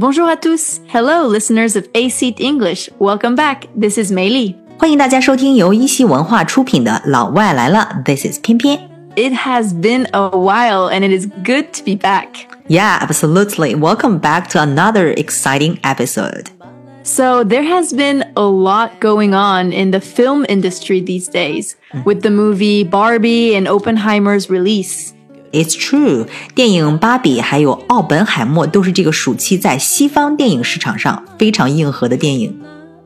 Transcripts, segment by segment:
Bonjour à tous! Hello, listeners of A-Seat English. Welcome back. This is Mei Li. 欢迎大家收听由一席文化出品的《老外来了》。This is Pian Pian. It has been a while, and it is good to be back. Yeah, absolutely. Welcome back to another exciting episode. So there has been a lot going on in the film industry these days, with the movie Barbie and Oppenheimer's release.It's true. 电影芭比还有奥本海默都是这个暑期在西方电影市场上非常硬核的电影。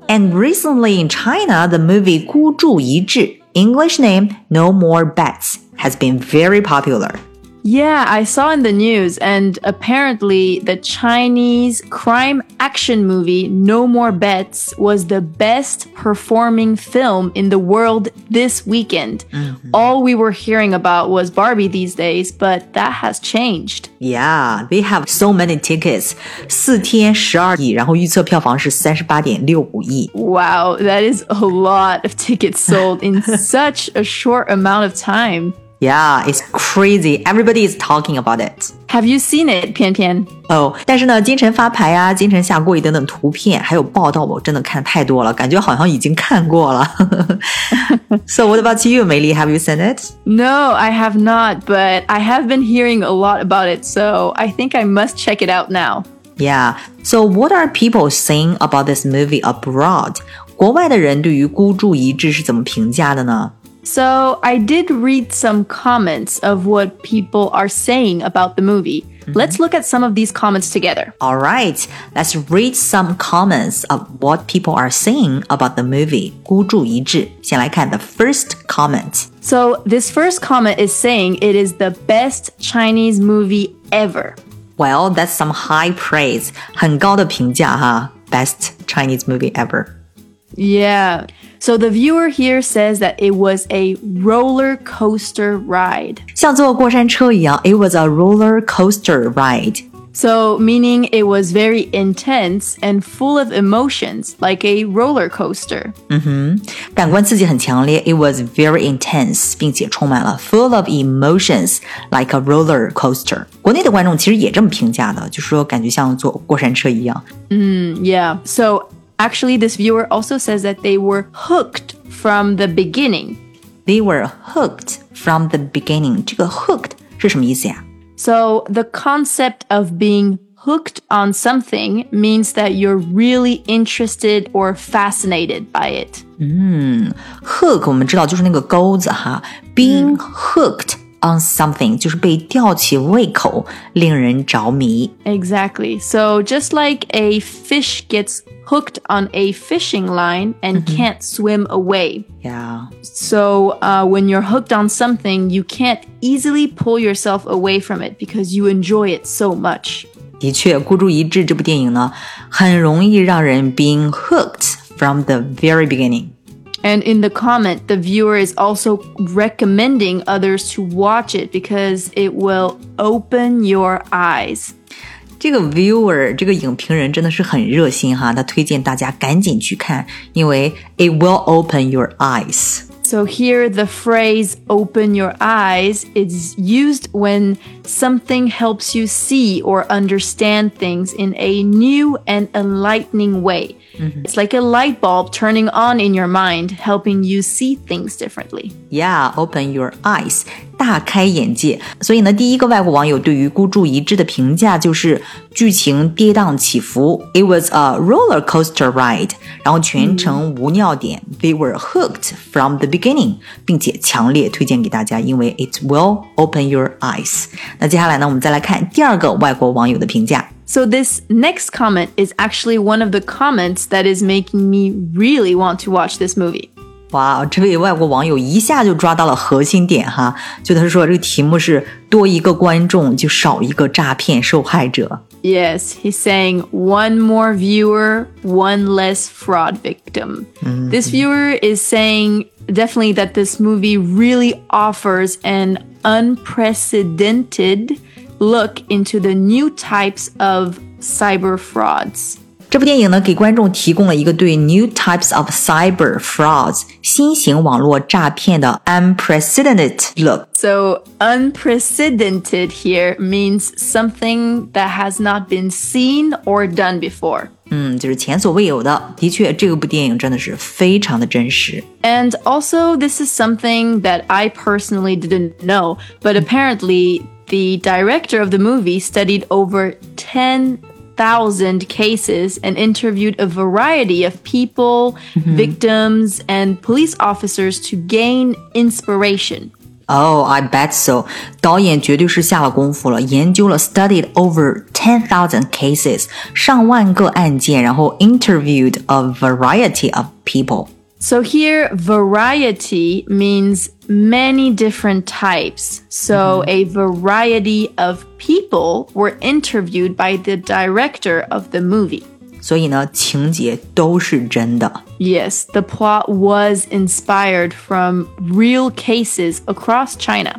And recently in China, the movie 孤注一掷 English name No More Bets has been very popular. Yeah, I saw in the news, and apparently the Chinese crime action movie No More Bets was the best performing film in the world this weekend. Mm-hmm. All we were hearing about was Barbie these days, but that has changed. Yeah, they have so many tickets. 4天12亿，然后预测票房是 38.65 亿。Wow, that is a lot of tickets sold in such a short amount of time.Yeah, it's crazy. Everybody is talking about it. Have you seen it, 偏偏? Oh, 但是呢，金晨发牌啊，金晨下跪等等图片，还有报道，我真的看太多了，感觉好像已经看过了。So what about you, Mei Li? Have you seen it? No, I have not, but I have been hearing a lot about it, so I think I must check it out now. Yeah. So what are people saying about this movie abroad? 国外的人对于孤注一掷是怎么评价的呢？So I did read some comments of what people are saying about the movie. Let's look at some of these comments together. All right, let's read some comments of what people are saying about the movie. 孤注一掷。先来看 the first comment. So this first comment is saying it is the best Chinese movie ever. Well, that's some high praise. 很高的评价哈。Best Chinese movie ever. Yeah.So the viewer here says that it was a roller coaster ride. 像坐过山车一样 it was a roller coaster ride. So meaning it was very intense and full of emotions, like a roller coaster. 感官刺激很强烈 it was very intense, 并且充满了 full of emotions, like a roller coaster. 国内的观众其实也这么评价的，就是说感觉像坐过山车一样。Yeah, so...Actually, this viewer also says that they were hooked from the beginning. They were hooked from the beginning. 这个 hooked 是什么意思呀？ So the concept of being hooked on something means that you're really interested or fascinated by it. Hook 我们知道就是那个钩子哈。Being hooked on something 就是被吊起胃口，令人着迷。Exactly. So just like a fish gets hooked on a fishing line and can't swim away. Yeah. So when you're hooked on something, you can't easily pull yourself away from it because you enjoy it so much. 的确，孤注一掷这部电影呢，很容易让人 being hooked from the very beginning.And in the comment, the viewer is also recommending others to watch it because it will open your eyes. 这个 viewer, 这个影评人真的是很热心哈，他推荐大家赶紧去看，因为 it will open your eyes.So here the phrase open your eyes is used when something helps you see or understand things in a new and enlightening way. It's like a light bulb turning on in your mind, helping you see things differently. Yeah, open your eyes. 大开眼界。所以呢，第一个外国网友对于孤注一掷的评价就是剧情跌宕起伏 It was a roller coaster ride. 然后全程无尿点 They were hooked from the beginning. 并且强烈推荐给大家因为 It will open your eyes. 那接下来呢，我们再来看第二个外国网友的评价。So this next comment is actually one of the comments that is making me really want to watch this movie.哇，这位外国网友一下就抓到了核心点哈，就他说这个题目是多一个观众就少一个诈骗受害者。Yes, he's saying one more viewer, one less fraud victim. This viewer is saying definitely that this movie really offers an unprecedented look into the new types of cyber frauds. 这部电影呢，给观众提供了一个对 new types of cyber frauds 新型网络诈骗的 unprecedented look. So unprecedented here means something that has not been seen or done before.就是前所未有的。的确，这部电影真的是非常的真实。And also, this is something that I personally didn't know, but apparently the director of the movie studied over 10,000 cases and interviewed a variety of people, victims, and police officers to gain inspiration.Oh, I bet so. 导演绝对是下了功夫了，研究了 studied over 10,000 cases, 上万个案件，然后 interviewed a variety of people. So here, variety means many different types. So a variety of people were interviewed by the director of the movie.所以呢，情节都是真的。Yes, the plot was inspired from real cases across China.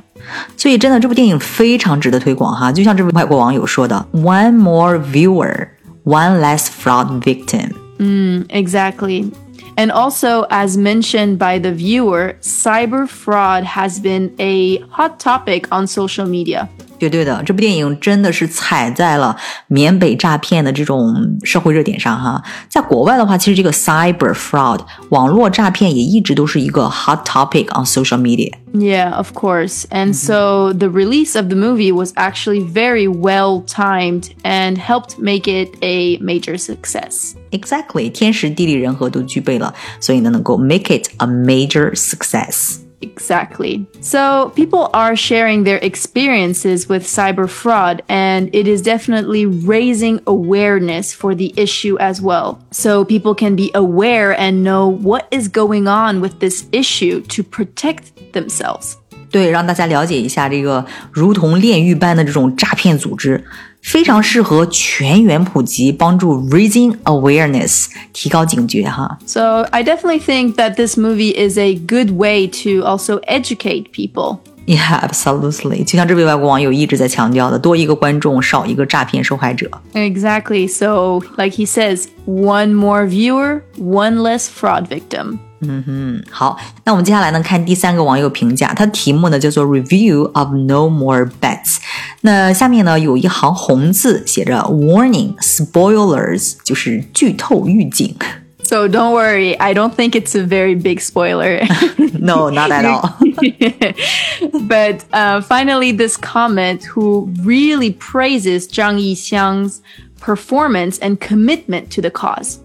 所以真的，这部电影非常值得推广哈，就像这位外国网友说的 ，One more viewer, one less fraud victim. Exactly. And also, as mentioned by the viewer, cyber fraud has been a hot topic on social media.绝对的，这部电影真的是踩在了缅北诈骗的这种社会热点上哈。在国外的话，其实这个 cyber fraud 网络诈骗也一直都是一个 hot topic on social media. Yeah, of course. And so the release of the movie was actually very well timed and helped make it a major success. Exactly. 天时地利人和都具备了，所以呢能够 make it a major success.Exactly. So people are sharing their experiences with cyber fraud, and it is definitely raising awareness for the issue as well. So people can be aware and know what is going on with this issue to protect themselves. 对，让大家了解一下这个如同炼狱般的这种诈骗组织，非常适合全员普及，帮助 raising awareness, 提高警觉哈。So I definitely think that this movie is a good way to also educate people.Yeah, absolutely. 就像这位外国网友一直在强调的，多一个观众，少一个诈骗受害者。Exactly. So, like he says, one more viewer, one less fraud victim. 好，那我们接下来呢，看第三个网友评价，他题目呢叫做 Review of No More Bets。那下面呢有一行红字写着 Warning, Spoilers, 就是剧透预警。So don't worry, I don't think it's a very big spoiler. No, not at all. But finally, this comment who really praises Zhang Yixiang's performance and commitment to the cause.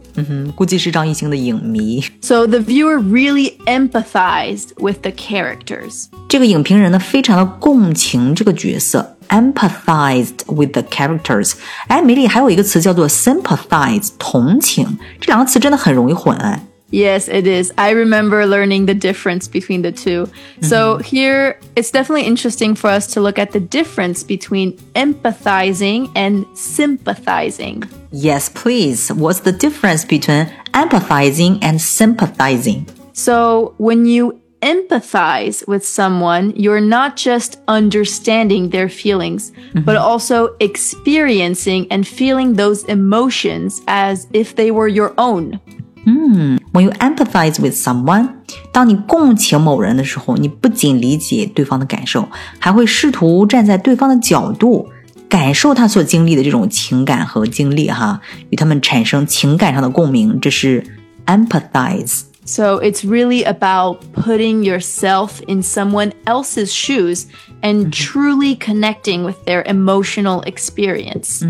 估计是张艺兴的影迷。So the viewer really empathized with the characters. 这个影评人呢，非常的共情这个角色。Empathized with the characters. 哎，梅丽还有一个词叫做 sympathize, 同情。这两个词真的很容易混哎。Yes, it is. I remember learning the difference between the two. So here, it's definitely interesting for us to look at the difference between empathizing and sympathizing. Yes, please. What's the difference between empathizing and sympathizing? So when you empathize with someone, you're not just understanding their feelings, but also experiencing and feeling those emotions as if they were your own.When you empathize with someone, 当你共情某人的时候，你不仅理解对方的感受，还会试图站在对方的角度，感受他所经历的这种情感和经历哈，与他们产生情感上的共鸣，这是 empathize。So it's really about putting yourself in someone else's shoes and truly connecting with their emotional experience.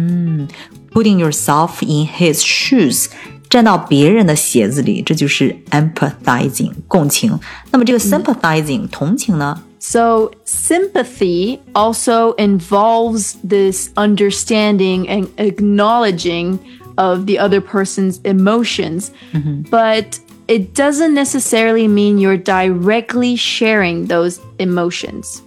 Putting yourself in his shoes.站到别人的鞋子里，这就是 empathizing 共情。那么这个 sympathizing 同情呢？ So sympathy also involves this understanding and acknowledging of the other person's emotions, but it doesn't necessarily mean you're directly sharing those emotions.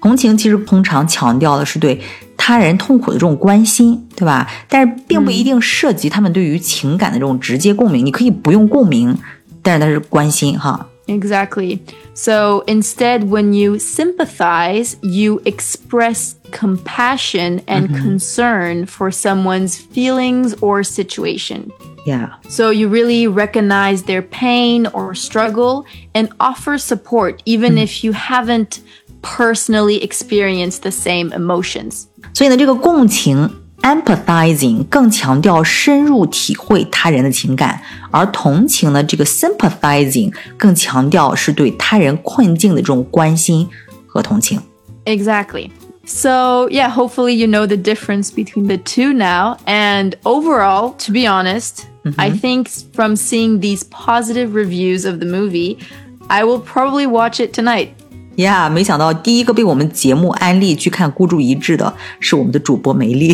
同情其实通常强调的是对他人痛苦的这种关心，对吧？但是并不一定涉及他们对于情感的这种直接共鸣，你可以不用共鸣，但是它是关心哈。Exactly. So instead, when you sympathize, you express compassion and concern for someone's feelings or situation. Yeah. So you really recognize their pain or struggle and offer support, even if you haven't personally experienced the same emotions. 所以呢，这个共情 empathizing 更强调深入体会他人的情感，而同情呢，这个 sympathizing 更强调是对他人困境的这种关心和同情。 Exactly. So yeah, hopefully you know the difference between the two now. And overall, to be honest, I think from seeing these positive reviews of the movie, I will probably watch it tonight.Yeah, 没想到第一个被我们节目安利去看孤注一掷的是我们的主播梅丽。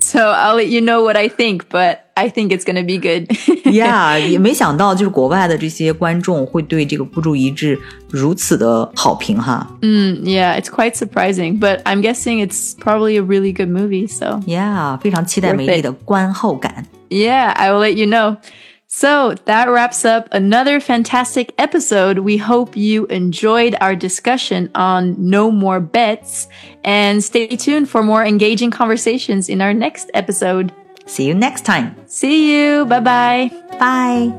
So I'll let you know what I think, but I think it's gonna be good. Yeah, 也没想到就是国外的这些观众会对这个孤注一掷如此的好评哈。Yeah, it's quite surprising, but I'm guessing it's probably a really good movie, so. Yeah, 非常期待梅丽的观后感。Yeah, I will let you know.So that wraps up another fantastic episode. We hope you enjoyed our discussion on No More Bets, and stay tuned for more engaging conversations in our next episode. See you next time. See you. Bye-bye. Bye.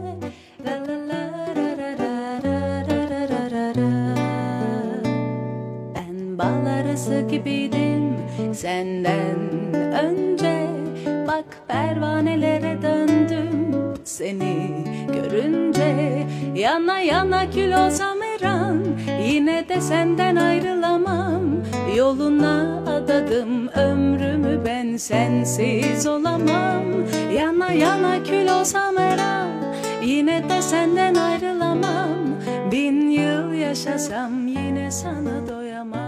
Ben balları sıkıp idim senden önce bak pervanelere döndüm.Seni görünce yana yana kül olsam her an Yine de senden ayrılamam Yoluna adadım ömrümü ben sensiz olamam Yana yana kül olsam her an Yine de senden ayrılamam Bin yıl yaşasam yine sana doyamam